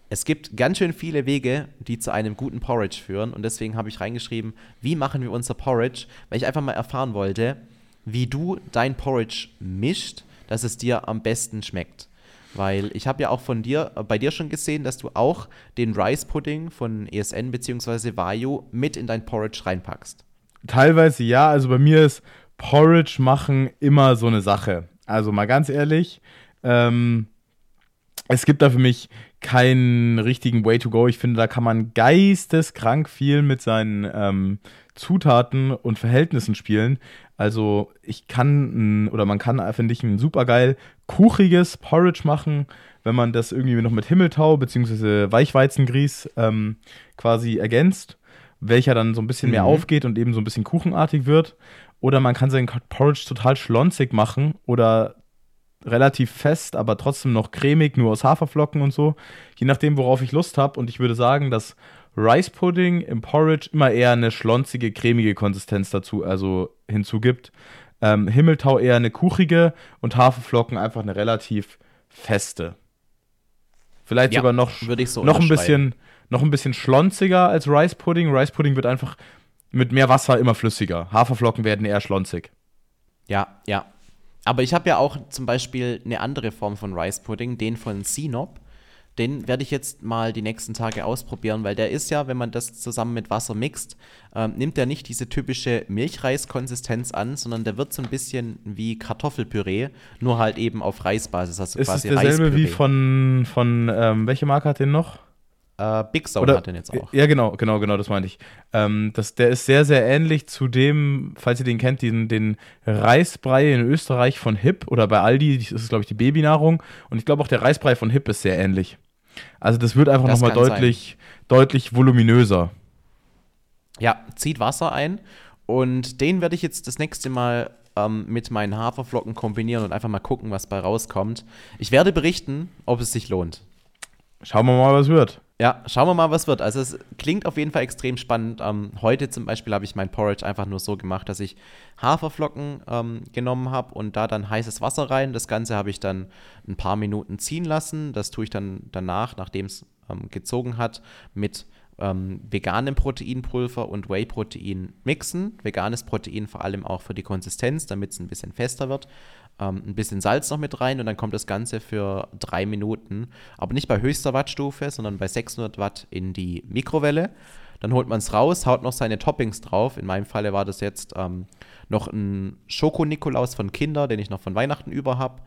Es gibt ganz schön viele Wege, die zu einem guten Porridge führen und deswegen habe ich reingeschrieben, wie machen wir unser Porridge, weil ich einfach mal erfahren wollte, wie du dein Porridge mischt, dass es dir am besten schmeckt. Weil ich habe ja auch von dir, bei dir schon gesehen, dass du auch den Rice Pudding von E S N bzw. Vaju mit in dein Porridge reinpackst. Teilweise ja, also bei mir ist Porridge machen immer so eine Sache. Also mal ganz ehrlich, ähm, es gibt da für mich keinen richtigen Way to go. Ich finde, da kann man geisteskrank viel mit seinen ähm, Zutaten und Verhältnissen spielen. Also ich kann, oder man kann, finde ich, ein supergeil kuchiges Porridge machen, wenn man das irgendwie noch mit Himmeltau bzw. Weichweizengrieß ähm, quasi ergänzt. welcher dann so ein bisschen mhm. mehr aufgeht und eben so ein bisschen kuchenartig wird. Oder man kann seinen Porridge total schlonzig machen oder relativ fest, aber trotzdem noch cremig, nur aus Haferflocken und so. Je nachdem, worauf ich Lust habe. Und ich würde sagen, dass Rice Pudding im Porridge immer eher eine schlonzige, cremige Konsistenz dazu, also hinzugibt. Ähm, Himmeltau eher eine kuchige und Haferflocken einfach eine relativ feste. Vielleicht ja, sogar noch, so noch, ein bisschen, noch ein bisschen schlonziger als Rice Pudding. Rice Pudding wird einfach mit mehr Wasser immer flüssiger. Haferflocken werden eher schlonzig. Ja, ja. Aber ich habe ja auch zum Beispiel eine andere Form von Rice Pudding, den von Sinob. Den werde ich jetzt mal die nächsten Tage ausprobieren, weil der ist ja, wenn man das zusammen mit Wasser mixt, äh, nimmt der nicht diese typische Milchreiskonsistenz an, sondern der wird so ein bisschen wie Kartoffelpüree, nur halt eben auf Reisbasis. Also ist quasi es derselbe Reispüree. Wie von, von ähm, welche Marke hat den noch? Äh, Big Sau hat den jetzt auch. Ja, genau, genau, genau, das meinte ich. Ähm, das, der ist sehr, sehr ähnlich zu dem, falls ihr den kennt, den, den Reisbrei in Österreich von Hipp oder bei Aldi, das ist, glaube ich, die Babynahrung. Und ich glaube auch, der Reisbrei von Hipp ist sehr ähnlich. Also das wird einfach nochmal deutlich, deutlich voluminöser. Ja, zieht Wasser ein und den werde ich jetzt das nächste Mal ähm, mit meinen Haferflocken kombinieren und einfach mal gucken, was bei rauskommt. Ich werde berichten, ob es sich lohnt. Schauen wir mal, was wird. Ja, schauen wir mal, was wird. Also es klingt auf jeden Fall extrem spannend. Ähm, heute zum Beispiel habe ich mein Porridge einfach nur so gemacht, dass ich Haferflocken ähm, genommen habe und da dann heißes Wasser rein. Das Ganze habe ich dann ein paar Minuten ziehen lassen. Das tue ich dann danach, nachdem es ähm, gezogen hat, mit ähm, veganem Proteinpulver und Whey-Protein mixen. Veganes Protein vor allem auch für die Konsistenz, damit es ein bisschen fester wird. Ein bisschen Salz noch mit rein und dann kommt das Ganze für drei Minuten, aber nicht bei höchster Wattstufe, sondern bei sechshundert Watt in die Mikrowelle. Dann holt man es raus, haut noch seine Toppings drauf. In meinem Falle war das jetzt ähm, noch ein Schoko-Nikolaus von Kinder, den ich noch von Weihnachten über habe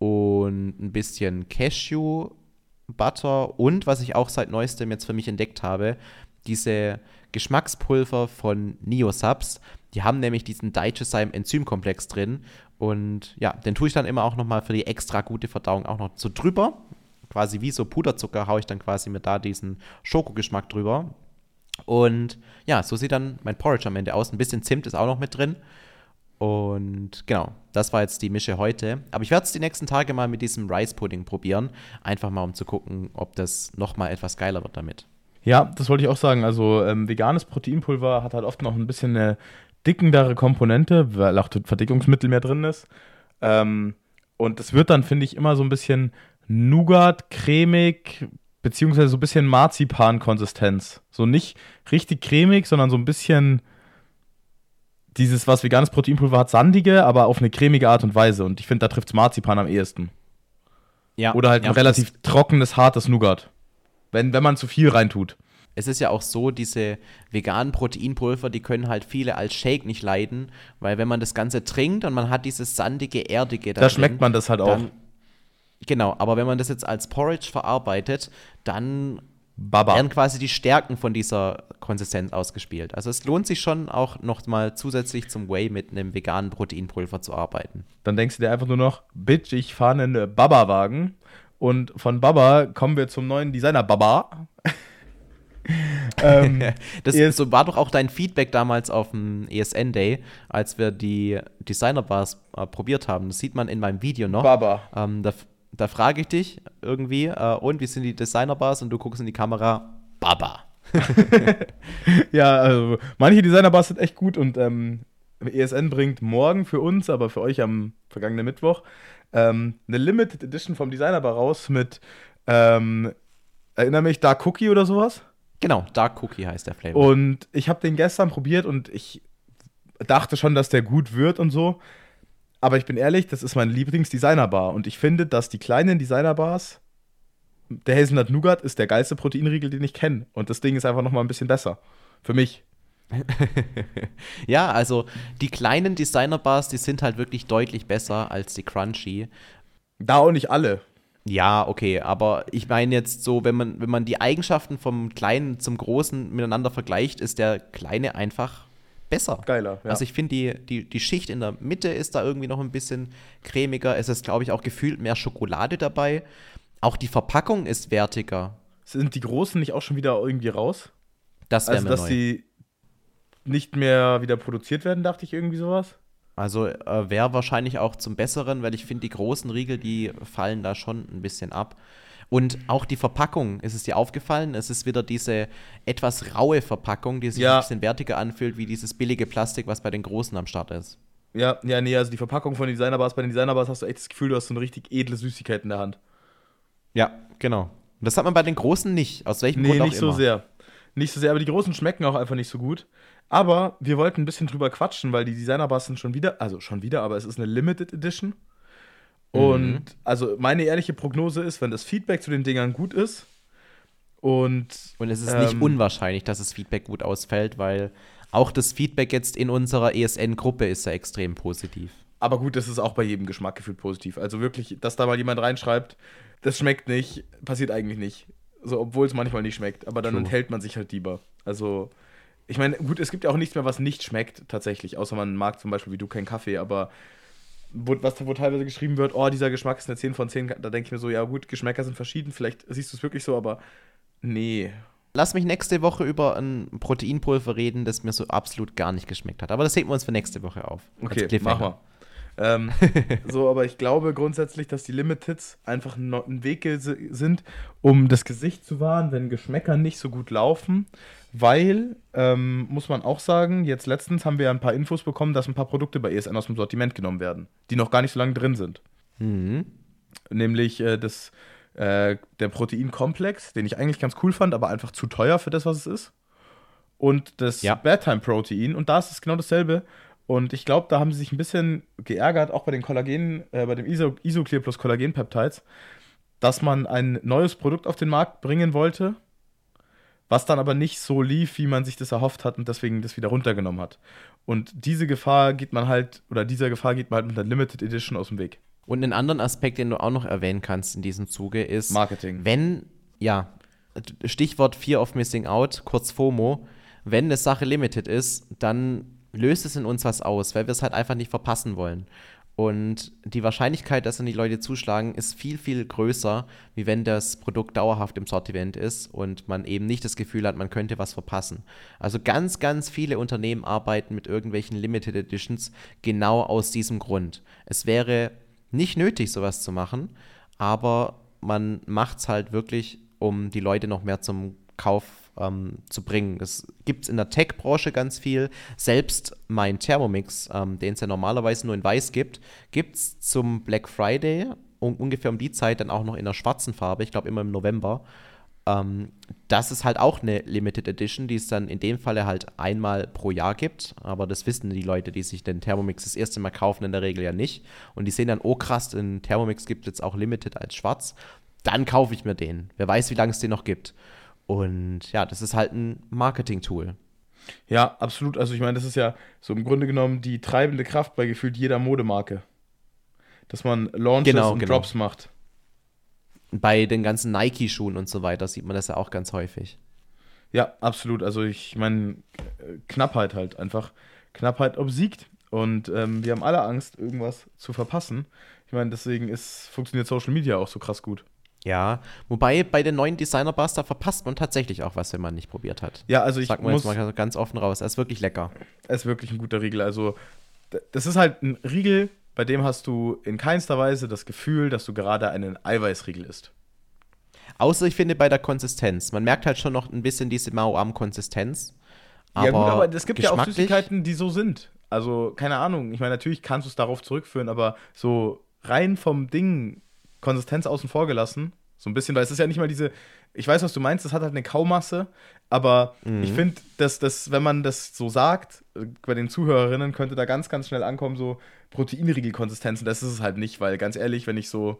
und ein bisschen Cashew-Butter und was ich auch seit neuestem jetzt für mich entdeckt habe, diese Geschmackspulver von Niosubs. Die haben nämlich diesen Dietschysime-Enzymkomplex drin. Und ja, den tue ich dann immer auch nochmal für die extra gute Verdauung auch noch so drüber. Quasi wie so Puderzucker haue ich dann quasi mit da diesen Schokogeschmack drüber. Und ja, so sieht dann mein Porridge am Ende aus. Ein bisschen Zimt ist auch noch mit drin. Und genau, das war jetzt die Mische heute. Aber ich werde es die nächsten Tage mal mit diesem Rice Pudding probieren. Einfach mal, um zu gucken, ob das nochmal etwas geiler wird damit. Ja, das wollte ich auch sagen. Also ähm, veganes Proteinpulver hat halt oft noch ein bisschen eine dickendere Komponente, weil auch Verdickungsmittel mehr drin ist. Ähm, und das wird dann, finde ich, immer so ein bisschen Nougat, cremig, beziehungsweise so ein bisschen Marzipan-Konsistenz. So nicht richtig cremig, sondern so ein bisschen dieses, was veganes Proteinpulver hat, sandige, aber auf eine cremige Art und Weise. Und ich finde, da trifft es Marzipan am ehesten. Ja, oder halt ja, ein relativ trockenes, hartes Nougat. Wenn, wenn man zu viel reintut. Es ist ja auch so, diese veganen Proteinpulver, die können halt viele als Shake nicht leiden, weil wenn man das Ganze trinkt und man hat dieses sandige, erdige da drin, schmeckt man das halt dann, auch. Genau, aber wenn man das jetzt als Porridge verarbeitet, dann Baba. werden quasi die Stärken von dieser Konsistenz ausgespielt. Also es lohnt sich schon auch nochmal zusätzlich zum Whey mit einem veganen Proteinpulver zu arbeiten. Dann denkst du dir einfach nur noch, Bitch, ich fahre einen Baba-Wagen. Und von Baba kommen wir zum neuen Designer Baba. ähm, das so war doch auch dein Feedback damals auf dem E S N Day, als wir die Designer Bars äh, probiert haben. Das sieht man in meinem Video noch. Baba. Ähm, da da frage ich dich irgendwie, äh, und wie sind die Designer Bars? Und du guckst in die Kamera, Baba. Ja, also manche Designer Bars sind echt gut und ähm, E S N bringt morgen für uns, aber für euch am vergangenen Mittwoch Ähm, eine Limited Edition vom Designer Bar raus mit, ähm, erinnere mich, Dark Cookie oder sowas? Genau, Dark Cookie heißt der Flavor. Und ich habe den gestern probiert und ich dachte schon, dass der gut wird und so. Aber ich bin ehrlich, das ist mein Lieblings-Designer Bar. Und ich finde, dass die kleinen Designer Bars, der Hazelnut Nougat ist der geilste Proteinriegel, den ich kenne. Und das Ding ist einfach nochmal ein bisschen besser. Für mich. Ja, also die kleinen Designer-Bars, die sind halt wirklich deutlich besser als die Crunchy. Da auch nicht alle. Ja, okay, aber ich meine jetzt so, wenn man, wenn man die Eigenschaften vom Kleinen zum Großen miteinander vergleicht, ist der Kleine einfach besser. Geiler, ja. Also ich finde, die, die, die Schicht in der Mitte ist da irgendwie noch ein bisschen cremiger. Es ist, glaube ich, auch gefühlt mehr Schokolade dabei. Auch die Verpackung ist wertiger. Sind die Großen nicht auch schon wieder irgendwie raus? Das wäre also, mir neu. Also, dass die nicht mehr wieder produziert werden, dachte ich, irgendwie sowas. Also äh, wäre wahrscheinlich auch zum Besseren, weil ich finde, die großen Riegel, die fallen da schon ein bisschen ab. Und auch die Verpackung, ist es dir aufgefallen? Es ist wieder diese etwas raue Verpackung, die sich ja. ein bisschen wertiger anfühlt, wie dieses billige Plastik, was bei den Großen am Start ist. Ja, ja, nee, also die Verpackung von den Designer Bars, bei den Designer Bars hast du echt das Gefühl, du hast so eine richtig edle Süßigkeit in der Hand. Ja, genau. Und das hat man bei den Großen nicht, aus welchem nee, Grund auch immer. Nee, nicht so sehr. Nicht so sehr, aber die Großen schmecken auch einfach nicht so gut. Aber wir wollten ein bisschen drüber quatschen, weil die Designer Bars sind schon wieder, also schon wieder, aber es ist eine Limited Edition. Und mhm. also meine ehrliche Prognose ist, wenn das Feedback zu den Dingern gut ist und Und es ist ähm, nicht unwahrscheinlich, dass das Feedback gut ausfällt, weil auch das Feedback jetzt in unserer E S N-Gruppe ist ja extrem positiv. Aber gut, das ist auch bei jedem Geschmack gefühlt positiv. Also wirklich, dass da mal jemand reinschreibt, das schmeckt nicht, passiert eigentlich nicht. So, obwohl es manchmal nicht schmeckt, aber dann True. enthält man sich halt lieber. Also ich meine, gut, es gibt ja auch nichts mehr, was nicht schmeckt tatsächlich, außer man mag zum Beispiel wie du keinen Kaffee, aber Wo, was, wo teilweise geschrieben wird, oh, dieser Geschmack ist eine zehn von zehn, da denke ich mir so, ja gut, Geschmäcker sind verschieden, vielleicht siehst du es wirklich so, aber nee. Lass mich nächste Woche über ein Proteinpulver reden, das mir so absolut gar nicht geschmeckt hat. Aber das heben wir uns für nächste Woche auf. Okay, machen wir. Ähm, so, aber ich glaube grundsätzlich, dass die Limiteds einfach ein Weg sind, um das Gesicht zu wahren, wenn Geschmäcker nicht so gut laufen. Weil, ähm, muss man auch sagen, jetzt letztens haben wir ein paar Infos bekommen, dass ein paar Produkte bei E S N aus dem Sortiment genommen werden, die noch gar nicht so lange drin sind. Mhm. Nämlich äh, das, äh, der Proteinkomplex, den ich eigentlich ganz cool fand, aber einfach zu teuer für das, was es ist. Und das ja. Bedtime-Protein. Und da ist es genau dasselbe. Und ich glaube, da haben sie sich ein bisschen geärgert, auch bei den Kollagen, äh, bei dem Iso- Isoclear plus Kollagen-Peptides, dass man ein neues Produkt auf den Markt bringen wollte, was dann aber nicht so lief, wie man sich das erhofft hat und deswegen das wieder runtergenommen hat. Und diese Gefahr geht man halt, oder dieser Gefahr geht man halt mit einer Limited Edition aus dem Weg. Und einen anderen Aspekt, den du auch noch erwähnen kannst in diesem Zuge, ist Marketing. Wenn, ja, Stichwort Fear of Missing Out, kurz FOMO, wenn eine Sache limited ist, dann löst es in uns was aus, weil wir es halt einfach nicht verpassen wollen. Und die Wahrscheinlichkeit, dass dann die Leute zuschlagen, ist viel, viel größer, wie wenn das Produkt dauerhaft im Sortiment ist und man eben nicht das Gefühl hat, man könnte was verpassen. Also ganz, ganz viele Unternehmen arbeiten mit irgendwelchen Limited Editions genau aus diesem Grund. Es wäre nicht nötig, sowas zu machen, aber man macht es halt wirklich, um die Leute noch mehr zum Kauf ähm, zu bringen. Das gibt es in der Tech-Branche ganz viel. Selbst mein Thermomix, ähm, den es ja normalerweise nur in weiß gibt, gibt es zum Black Friday um, ungefähr um die Zeit dann auch noch in der schwarzen Farbe, ich glaube immer im November. Ähm, das ist halt auch eine Limited Edition, die es dann in dem Falle halt einmal pro Jahr gibt, aber das wissen die Leute, die sich den Thermomix das erste Mal kaufen, in der Regel ja nicht. Und die sehen dann, oh krass, den Thermomix gibt es jetzt auch Limited als schwarz, dann kaufe ich mir den. Wer weiß, wie lange es den noch gibt. Und ja, das ist halt ein Marketing-Tool. Ja, absolut. Also ich meine, das ist ja so im Grunde genommen die treibende Kraft bei gefühlt jeder Modemarke. Dass man Launches genau, und genau. Drops macht. Bei den ganzen Nike-Schuhen und so weiter sieht man das ja auch ganz häufig. Ja, absolut. Also ich meine, Knappheit halt einfach. Knappheit obsiegt. Und ähm, wir haben alle Angst, irgendwas zu verpassen. Ich meine, deswegen ist, funktioniert Social Media auch so krass gut. Ja, wobei bei den neuen Designer-Bars, da verpasst man tatsächlich auch was, wenn man nicht probiert hat. Ja, also ich Sag mal muss... Sag mal ganz offen raus, er ist wirklich lecker. Er ist wirklich ein guter Riegel, also das ist halt ein Riegel, bei dem hast du in keinster Weise das Gefühl, dass du gerade einen Eiweißriegel isst. Außer ich finde bei der Konsistenz, man merkt halt schon noch ein bisschen diese Mao-Am-Konsistenz. Aber ja gut, aber es gibt ja auch Süßigkeiten, die so sind. Also keine Ahnung, ich meine natürlich kannst du es darauf zurückführen, aber so rein vom Ding... Konsistenz außen vor gelassen, so ein bisschen, weil es ist ja nicht mal diese, ich weiß, was du meinst, das hat halt eine Kaumasse, aber mhm. ich finde, dass, dass, wenn man das so sagt, bei den Zuhörerinnen könnte da ganz, ganz schnell ankommen, so Proteinriegel-Konsistenzen, das ist es halt nicht, weil ganz ehrlich, wenn ich so,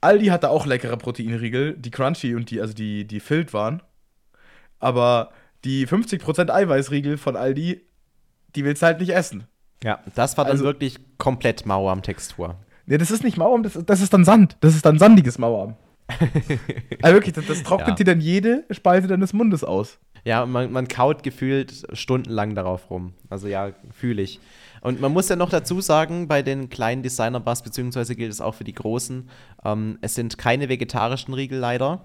Aldi hatte auch leckere Proteinriegel, die crunchy und die, also die, die filled waren, aber die fünfzig Prozent Eiweißriegel von Aldi, die willst du halt nicht essen. Ja, das war dann also, wirklich komplett Mauer am Textur. Nee, das ist nicht Mauerarm, das, das ist dann Sand. Das ist dann sandiges Mauerarm. Also wirklich, das, das trocknet ja. dir dann jede Spalte deines Mundes aus. Ja, man, man kaut gefühlt stundenlang darauf rum. Also ja, fühle ich. Und man muss ja noch dazu sagen, bei den kleinen Designer-Bars, beziehungsweise gilt es auch für die großen, ähm, es sind keine vegetarischen Riegel leider.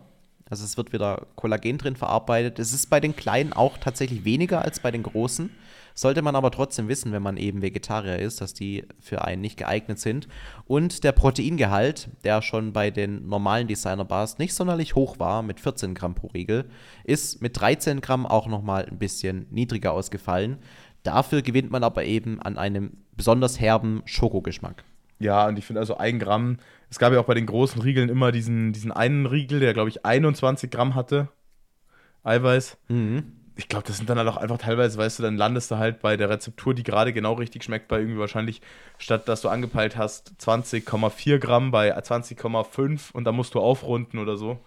Also es wird wieder Kollagen drin verarbeitet. Es ist bei den Kleinen auch tatsächlich weniger als bei den Großen. Sollte man aber trotzdem wissen, wenn man eben Vegetarier ist, dass die für einen nicht geeignet sind. Und der Proteingehalt, der schon bei den normalen Designer-Bars nicht sonderlich hoch war, mit vierzehn Gramm pro Riegel, ist mit dreizehn Gramm auch nochmal ein bisschen niedriger ausgefallen. Dafür gewinnt man aber eben an einem besonders herben Schokogeschmack. Ja, und ich finde also ein Gramm, es gab ja auch bei den großen Riegeln immer diesen, diesen einen Riegel, der glaube ich einundzwanzig Gramm hatte, Eiweiß. Mhm. Ich glaube, das sind dann halt auch einfach teilweise, weißt du, dann landest du halt bei der Rezeptur, die gerade genau richtig schmeckt, bei irgendwie wahrscheinlich, statt dass du angepeilt hast, zwanzig Komma vier Gramm bei zwanzig Komma fünf und da musst du aufrunden oder so.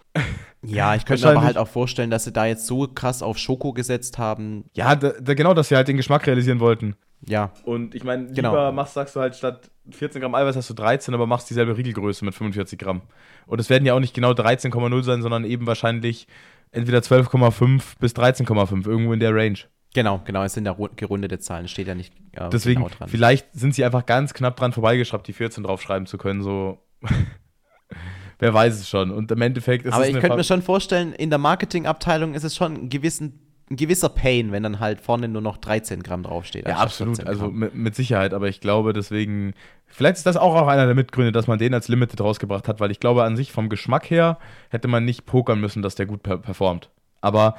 Ja, ich könnte mir aber halt auch vorstellen, dass sie da jetzt so krass auf Schoko gesetzt haben. Ja, da, da genau, dass sie halt den Geschmack realisieren wollten. Ja. Und ich meine, lieber genau. machst, sagst du halt, statt vierzehn Gramm Eiweiß hast du dreizehn, aber machst dieselbe Riegelgröße mit fünfundvierzig Gramm. Und es werden ja auch nicht genau dreizehn Komma null sein, sondern eben wahrscheinlich entweder zwölf Komma fünf bis dreizehn Komma fünf, irgendwo in der Range. Genau, genau, es sind ja gerundete Zahlen, steht ja nicht äh, deswegen, genau dran. Vielleicht sind sie einfach ganz knapp dran vorbeigeschraubt, die vierzehn draufschreiben zu können, so. Wer weiß es schon. Und im Endeffekt ist aber es. Aber ich könnte Fa- mir schon vorstellen, in der Marketingabteilung ist es schon einen gewissen Ein gewisser Pain, wenn dann halt vorne nur noch dreizehn Gramm draufsteht. Ja, absolut, also mit, mit Sicherheit, aber ich glaube deswegen, vielleicht ist das auch, auch einer der Mitgründe, dass man den als Limited rausgebracht hat, weil ich glaube an sich vom Geschmack her hätte man nicht pokern müssen, dass der gut per- performt. Aber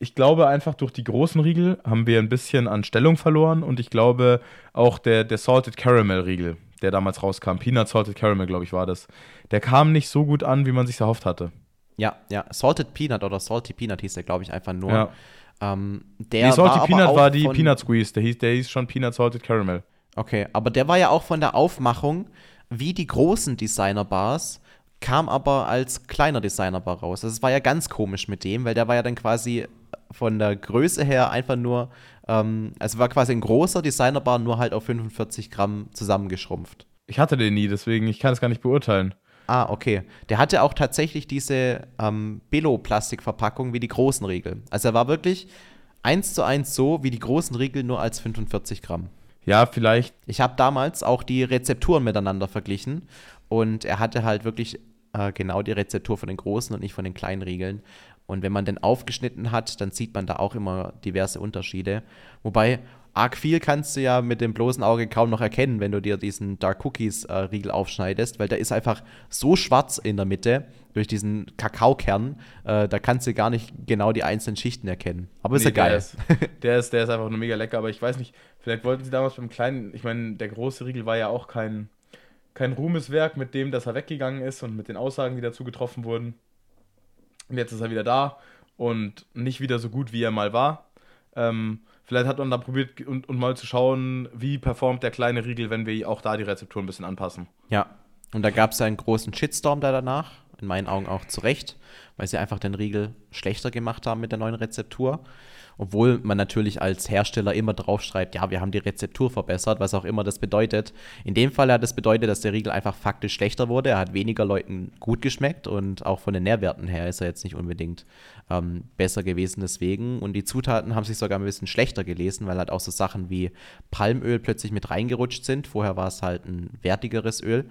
ich glaube einfach durch die großen Riegel haben wir ein bisschen an Stellung verloren und ich glaube auch der, der Salted Caramel Riegel, der damals rauskam, Peanut Salted Caramel, glaube ich, war das, der kam nicht so gut an, wie man sich erhofft hatte. Ja, ja, Salted Peanut oder Salty Peanut hieß der, glaube ich, einfach nur. Ja. Ähm, der nee, Salty war Peanut aber war die von Peanut Squeeze, der hieß, der hieß schon Peanut Salted Caramel. Okay, aber der war ja auch von der Aufmachung wie die großen Designer-Bars, kam aber als kleiner Designer-Bar raus. Das war ja ganz komisch mit dem, weil der war ja dann quasi von der Größe her einfach nur, ähm, also war quasi ein großer Designer-Bar, nur halt auf fünfundvierzig Gramm zusammengeschrumpft. Ich hatte den nie, deswegen, ich kann es gar nicht beurteilen. Ah, okay. Der hatte auch tatsächlich diese ähm, Billo-Plastikverpackung wie die großen Riegel. Also er war wirklich eins zu eins so wie die großen Riegel, nur als fünfundvierzig Gramm. Ja, vielleicht. Ich habe damals auch die Rezepturen miteinander verglichen und er hatte halt wirklich äh, genau die Rezeptur von den großen und nicht von den kleinen Riegeln. Und wenn man den aufgeschnitten hat, dann sieht man da auch immer diverse Unterschiede. Wobei arg viel kannst du ja mit dem bloßen Auge kaum noch erkennen, wenn du dir diesen Dark Cookies äh, Riegel aufschneidest, weil der ist einfach so schwarz in der Mitte durch diesen Kakaokern, äh, da kannst du gar nicht genau die einzelnen Schichten erkennen. Aber ist nee, ja geil. Der ist, der, ist, der ist einfach nur mega lecker, aber ich weiß nicht, vielleicht wollten sie damals beim kleinen, ich meine, der große Riegel war ja auch kein, kein Ruhmeswerk mit dem, dass er weggegangen ist und mit den Aussagen, die dazu getroffen wurden. Und jetzt ist er wieder da und nicht wieder so gut, wie er mal war. Ähm, Vielleicht hat man da probiert, und, und mal zu schauen, wie performt der kleine Riegel, wenn wir auch da die Rezeptur ein bisschen anpassen. Ja, und da gab es ja einen großen Shitstorm da danach, in meinen Augen auch zu Recht, weil sie einfach den Riegel schlechter gemacht haben mit der neuen Rezeptur. Obwohl man natürlich als Hersteller immer draufschreibt, ja, wir haben die Rezeptur verbessert, was auch immer das bedeutet. In dem Fall hat das bedeutet, dass der Riegel einfach faktisch schlechter wurde. Er hat weniger Leuten gut geschmeckt und auch von den Nährwerten her ist er jetzt nicht unbedingt ähm, besser gewesen deswegen. Und die Zutaten haben sich sogar ein bisschen schlechter gelesen, weil halt auch so Sachen wie Palmöl plötzlich mit reingerutscht sind. Vorher war es halt ein wertigeres Öl.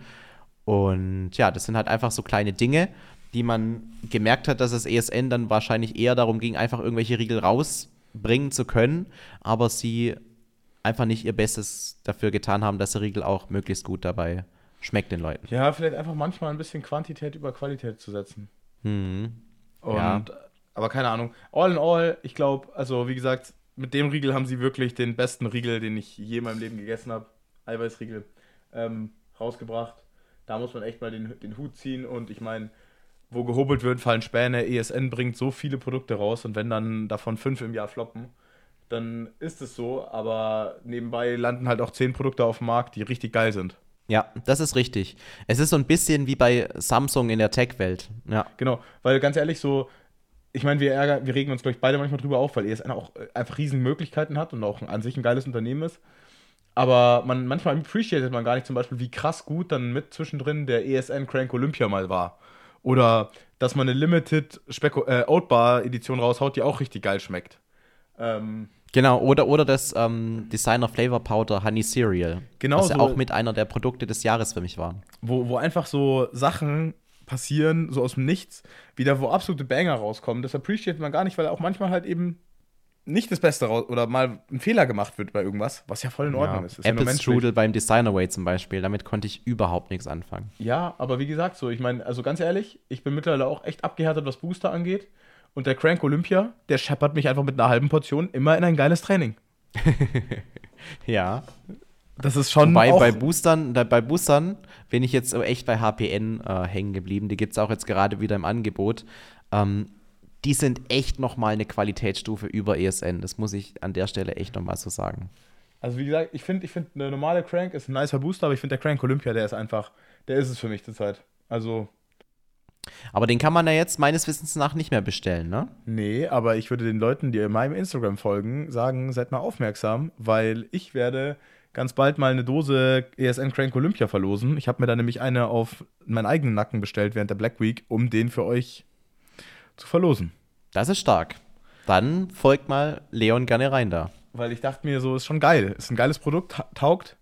Und ja, das sind halt einfach so kleine Dinge, die man gemerkt hat, dass das E S N dann wahrscheinlich eher darum ging, einfach irgendwelche Riegel rausbringen zu können, aber sie einfach nicht ihr Bestes dafür getan haben, dass der Riegel auch möglichst gut dabei schmeckt den Leuten. Ja, vielleicht einfach manchmal ein bisschen Quantität über Qualität zu setzen. Mhm. Und, ja. Aber keine Ahnung. All in all, ich glaube, also wie gesagt, mit dem Riegel haben sie wirklich den besten Riegel, den ich je in meinem Leben gegessen habe, Eiweißriegel, ähm, rausgebracht. Da muss man echt mal den, den Hut ziehen und ich meine, wo gehobelt wird, fallen Späne. E S N bringt so viele Produkte raus und wenn dann davon fünf im Jahr floppen, dann ist es so, aber nebenbei landen halt auch zehn Produkte auf dem Markt, die richtig geil sind. Ja, das ist richtig. Es ist so ein bisschen wie bei Samsung in der Tech-Welt. Ja. Genau, weil ganz ehrlich so, ich meine, wir ärgern, wir regen uns, glaube ich, beide manchmal drüber auf, weil E S N auch einfach riesen Möglichkeiten hat und auch an sich ein geiles Unternehmen ist. Aber man, manchmal appreciated man gar nicht zum Beispiel, wie krass gut dann mit zwischendrin der E S N Crank Olympia mal war. Oder dass man eine Limited Speko- äh, Oatbar-Edition raushaut, die auch richtig geil schmeckt. Ähm, genau, oder, oder das ähm, Designer Flavor Powder Honey Cereal. Genau. Was ja so auch mit einer der Produkte des Jahres für mich war. Wo, wo einfach so Sachen passieren, so aus dem Nichts, wieder wo absolute Banger rauskommen. Das appreciatet man gar nicht, weil auch manchmal halt eben nicht das Beste raus oder mal ein Fehler gemacht wird bei irgendwas, was ja voll in Ordnung ja. ist. ist Apple-Strudel beim Designer-Way zum Beispiel, damit konnte ich überhaupt nichts anfangen. Ja, aber wie gesagt, so, ich meine, also ganz ehrlich, ich bin mittlerweile auch echt abgehärtet, was Booster angeht. Und der Crank Olympia, der scheppert mich einfach mit einer halben Portion immer in ein geiles Training. Ja. Das ist schon. Wobei, bei Boostern, da, bei Boostern bin ich jetzt echt bei H P N äh, hängen geblieben. Die gibt es auch jetzt gerade wieder im Angebot. Ähm, die sind echt nochmal eine Qualitätsstufe über E S N. Das muss ich an der Stelle echt nochmal so sagen. Also wie gesagt, ich finde, ich find, eine normale Crank ist ein nicer Booster, aber ich finde, der Crank Olympia, der ist einfach, der ist es für mich zurzeit. Also. Aber den kann man ja jetzt meines Wissens nach nicht mehr bestellen, ne? Nee, aber ich würde den Leuten, die in meinem Instagram folgen, sagen, seid mal aufmerksam, weil ich werde ganz bald mal eine Dose E S N Crank Olympia verlosen. Ich habe mir da nämlich eine auf meinen eigenen Nacken bestellt während der Black Week, um den für euch zu verlosen. Das ist stark. Dann folgt mal Leon gerne rein da. Weil ich dachte mir so, ist schon geil. Ist ein geiles Produkt, taugt.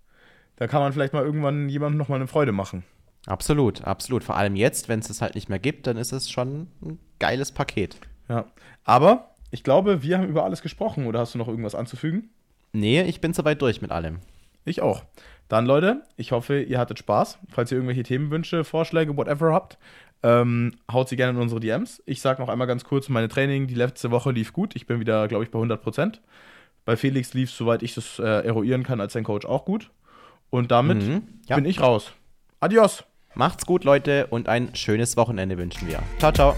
Da kann man vielleicht mal irgendwann jemandem nochmal eine Freude machen. Absolut, absolut. Vor allem jetzt, wenn es das halt nicht mehr gibt, dann ist es schon ein geiles Paket. Ja, aber ich glaube, wir haben über alles gesprochen. Oder hast du noch irgendwas anzufügen? Nee, ich bin soweit durch mit allem. Ich auch. Dann, Leute, ich hoffe, ihr hattet Spaß. Falls ihr irgendwelche Themenwünsche, Vorschläge, whatever habt, ähm, haut sie gerne in unsere D Ms. Ich sage noch einmal ganz kurz, meine Training, die letzte Woche lief gut. Ich bin wieder, glaube ich, bei hundert Prozent. Bei Felix lief es, soweit ich das äh, eruieren kann, als sein Coach auch gut. Und damit mhm, ja. bin ich raus. Adios. Macht's gut, Leute, und ein schönes Wochenende wünschen wir. Ciao, ciao.